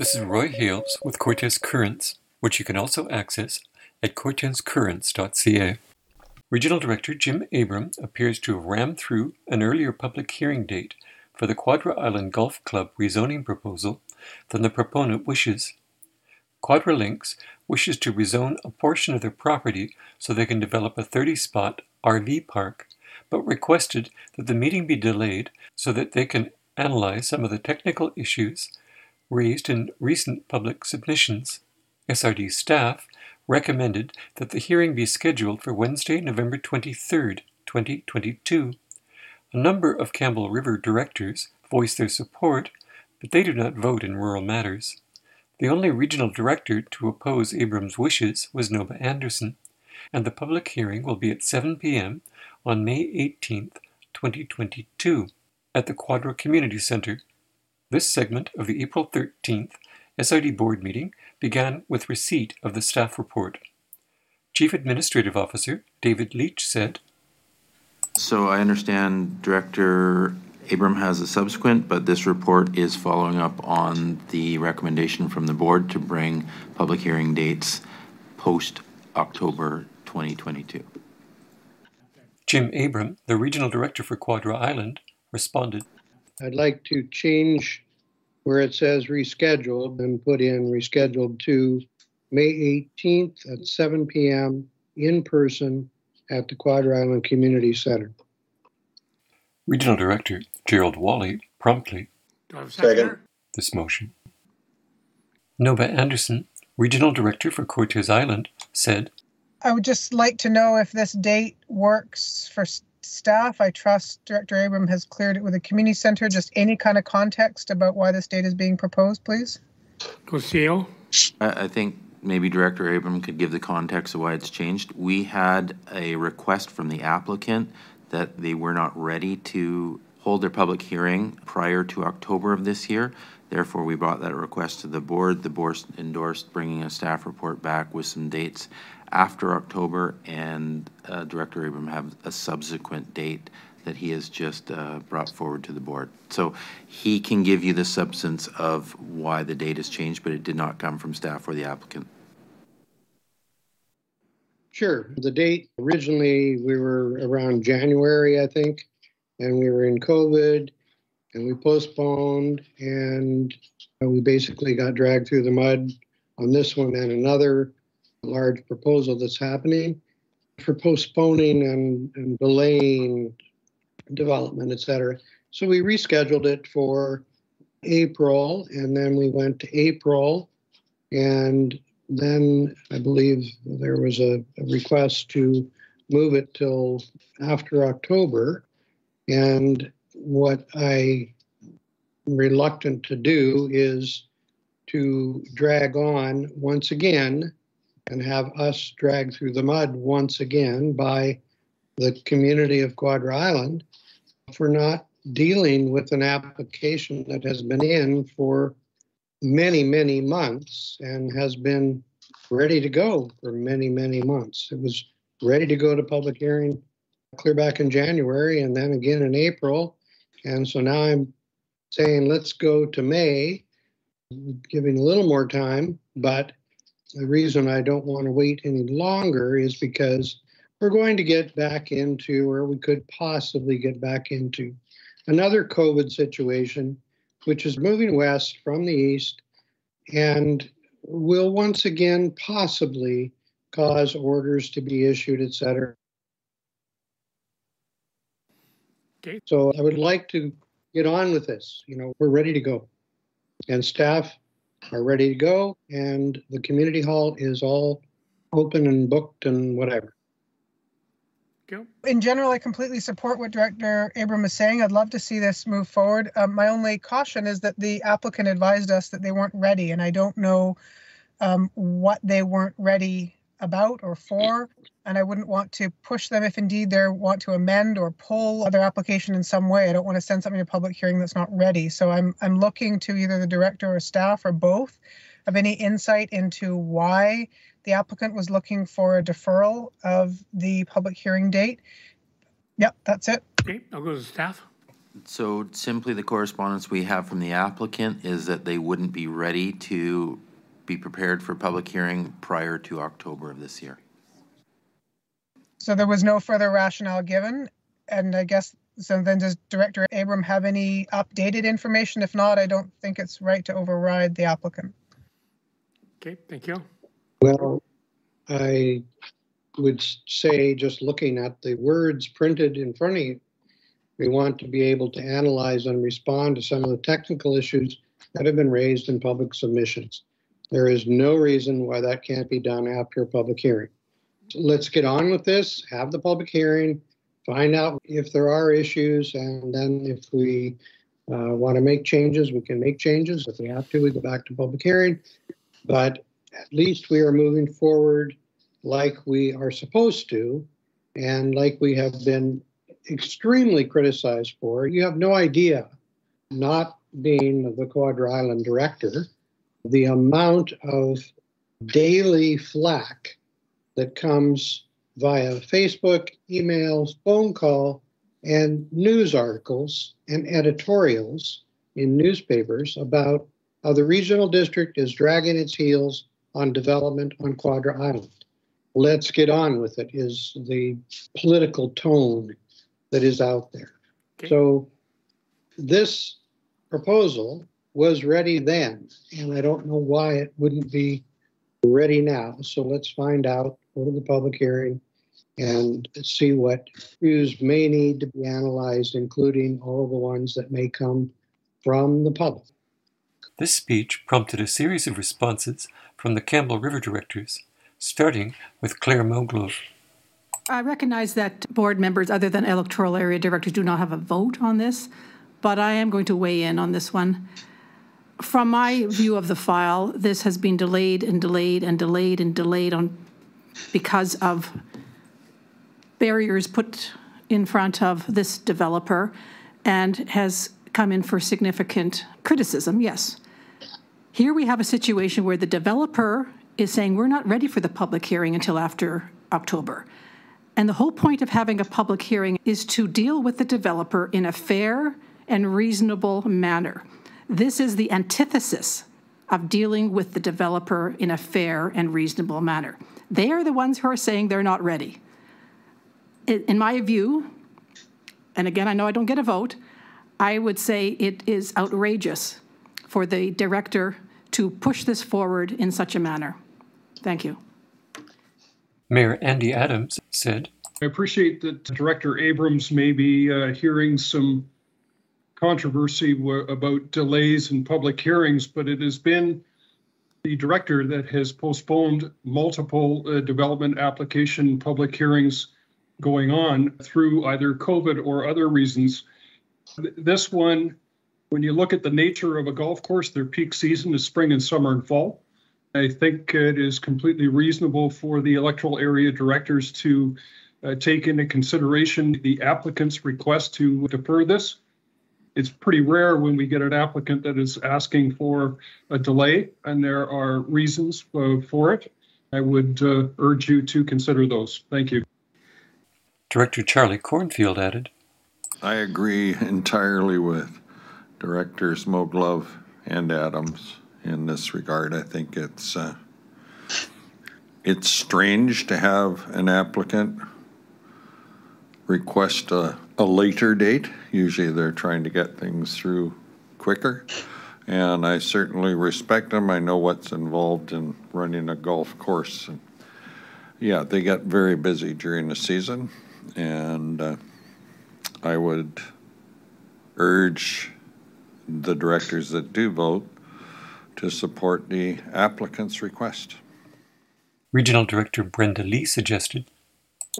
This is Roy Hales with Cortez Currents, which you can also access at cortezcurrents.ca. Regional Director Jim Abram appears to have rammed through an earlier public hearing date for the Quadra Island Golf Club rezoning proposal than the proponent wishes. Quadra Links wishes to rezone a portion of their property so they can develop a 30-spot RV park, but requested that the meeting be delayed so that they can analyze some of the technical issues raised in recent public submissions. SRD staff recommended that the hearing be scheduled for Wednesday, November 23, 2022. A number of Campbell River directors voiced their support, but they do not vote in rural matters. The only regional director to oppose Abram's wishes was Nova Anderson, and the public hearing will be at 7 p.m. on May 18, 2022, at the Quadra Community Center. This segment of the April 13th SRD board meeting began with receipt of the staff report. Chief Administrative Officer David Leach said, "So I understand Director Abram has a subsequent, but this report is following up on the recommendation from the board to bring public hearing dates post-October 2022. Jim Abram, the Regional Director for Quadra Island, responded, "I'd like to change where it says rescheduled and put in rescheduled to May 18th at 7 p.m. in person at the Quadra Island Community Center." Regional Director Gerald Wally promptly seconded this motion. Nova Anderson, Regional Director for Cortez Island, said, "I would just like to know if this date works for staff. I trust Director Abram has cleared it with the community center. Just any kind of context about why this date is being proposed, please." Cosio? I think maybe Director Abram could give the context of why it's changed. We had a request from the applicant that they were not ready to hold their public hearing prior to October of this year. Therefore, we brought that request to the board. The board endorsed bringing a staff report back with some dates after October, and Director Abram have a subsequent date that he has just brought forward to the board. So he can give you the substance of why the date has changed, but it did not come from staff or the applicant. Sure. The date, originally we were around January, I think, and we were in COVID, and we postponed, and we basically got dragged through the mud on this one and another large proposal that's happening for postponing and delaying development, et cetera. So we rescheduled it for April, and then we went to April, and then I believe there was a request to move it till after October. And what I'm reluctant to do is to drag on once again and have us dragged through the mud once again by the community of Quadra Island for not dealing with an application that has been in for many, many months and has been ready to go for many, many months. It was ready to go to public hearing clear back in January and then again in April. And so now I'm saying let's go to May, giving a little more time, but the reason I don't want to wait any longer is because we're going to get back into, or we could possibly get back into, another COVID situation, which is moving west from the east and will once again possibly cause orders to be issued, et cetera. Okay. So I would like to get on with this. You know, we're ready to go. And staff are ready to go, and the community hall is all open and booked and whatever. In general, I completely support what Director Abram is saying. I'd love to see this move forward. My only caution is that the applicant advised us that they weren't ready, and I don't know what they weren't ready about or for, and I wouldn't want to push them if indeed they want to amend or pull their application in some way. I don't want to send something to public hearing that's not ready. So I'm looking to either the director or staff or both of any insight into why the applicant was looking for a deferral of the public hearing date. Yep, that's it. Okay, I'll go to the staff. So simply the correspondence we have from the applicant is that they wouldn't be ready to be prepared for public hearing prior to October of this year. So there was no further rationale given, and I guess, so then does Director Abram have any updated information? If not, I don't think it's right to override the applicant. Okay, thank you. Well, I would say just looking at the words printed in front of you, we want to be able to analyze and respond to some of the technical issues that have been raised in public submissions. There is no reason why that can't be done after a public hearing. So let's get on with this, have the public hearing, find out if there are issues, and then if we want to make changes, we can make changes. If we have to, we go back to public hearing. But at least we are moving forward like we are supposed to, and like we have been extremely criticized for. You have no idea, not being the Quadra Island director, the amount of daily flack that comes via Facebook, emails, phone call, and news articles and editorials in newspapers about how the regional district is dragging its heels on development on Quadra Island. Let's get on with it is the political tone that is out there. Okay. So this proposal was ready then, and I don't know why it wouldn't be ready now. So let's find out, go to the public hearing, and see what issues may need to be analyzed, including all the ones that may come from the public. This speech prompted a series of responses from the Campbell River directors, starting with Claire Moglow. I recognize that board members other than electoral area directors do not have a vote on this, but I am going to weigh in on this one. From my view of the file, this has been delayed and delayed and delayed and delayed on because of barriers put in front of this developer, and has come in for significant criticism, yes. Here we have a situation where the developer is saying we're not ready for the public hearing until after October. And the whole point of having a public hearing is to deal with the developer in a fair and reasonable manner. This is the antithesis of dealing with the developer in a fair and reasonable manner. They are the ones who are saying they're not ready. In my view, and again, I know I don't get a vote, I would say it is outrageous for the director to push this forward in such a manner. Thank you. Mayor Andy Adams said, I appreciate that Director Abrams may be hearing some controversy about delays in public hearings, but it has been the director that has postponed multiple development application public hearings going on through either COVID or other reasons. This one, when you look at the nature of a golf course, their peak season is spring and summer and fall. I think it is completely reasonable for the electoral area directors to take into consideration the applicant's request to defer this. It's pretty rare when we get an applicant that is asking for a delay, and there are reasons for it. I would urge you to consider those. Thank you. Director Charlie Cornfield added, I agree entirely with Directors Moglow and Adams in this regard. I think it's strange to have an applicant request a later date. Usually they're trying to get things through quicker, and I certainly respect them. I know what's involved in running a golf course. And yeah, they get very busy during the season, and I would urge the directors that do vote to support the applicant's request. Regional Director Brenda Lee suggested,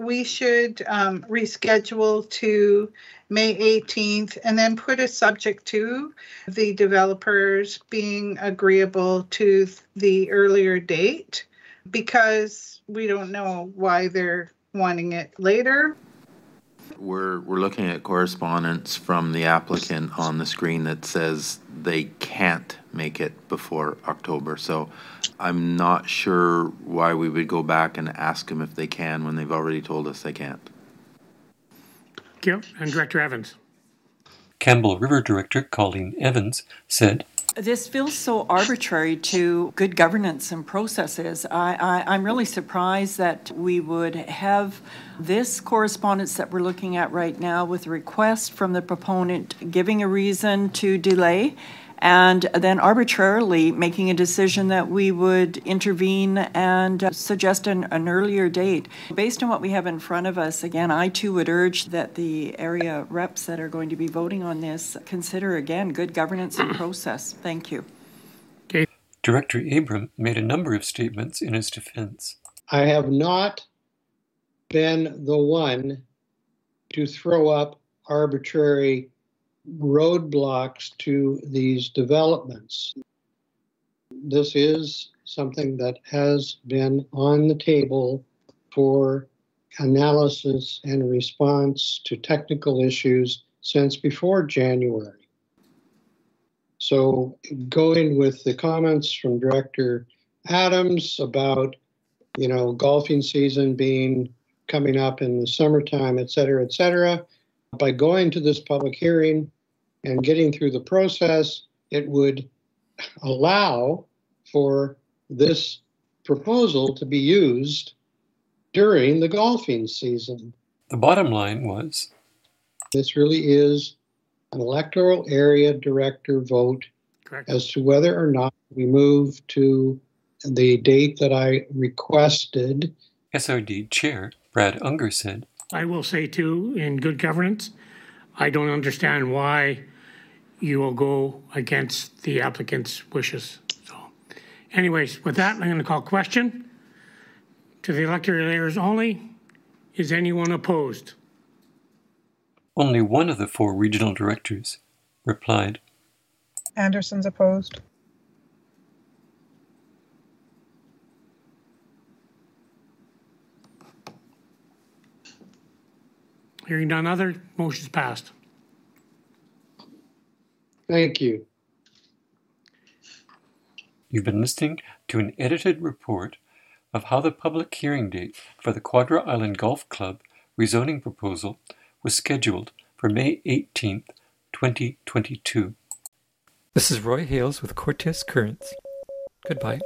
we should reschedule to May 18th and then put a subject to the developers being agreeable to the earlier date, because we don't know why they're wanting it later. We're looking at correspondence from the applicant on the screen that says they can't make it before October. So I'm not sure why we would go back and ask them if they can when they've already told us they can't. Thank you. And Director Evans. Campbell River Director Colleen Evans said, "This feels so arbitrary to good governance and processes. I'm really surprised that we would have this correspondence that we're looking at right now with a request from the proponent giving a reason to delay and then arbitrarily making a decision that we would intervene and suggest an earlier date. Based on what we have in front of us, again, I too would urge that the area reps that are going to be voting on this consider, again, good governance and process. Thank you." Okay. Director Abram made a number of statements in his defense. "I have not been the one to throw up arbitrary roadblocks to these developments. This is something that has been on the table for analysis and response to technical issues since before January." So going with the comments from Director Adams about, you know, golfing season being coming up in the summertime, et cetera, by going to this public hearing and getting through the process, it would allow for this proposal to be used during the golfing season. The bottom line was, this really is an electoral area director vote. Correct. As to whether or not we move to the date that I requested. SRD Chair Brad Ungersen. "I will say, too, in good governance, I don't understand why you will go against the applicant's wishes. So, anyways, with that, I'm going to call question. To the electoral layers only, is anyone opposed?" Only one of the four regional directors replied. "Anderson's opposed." Hearing none other, motion's passed. Thank you. You've been listening to an edited report of how the public hearing date for the Quadra Island Golf Club rezoning proposal was scheduled for May 18th, 2022. This is Roy Hales with Cortez Currents. Goodbye.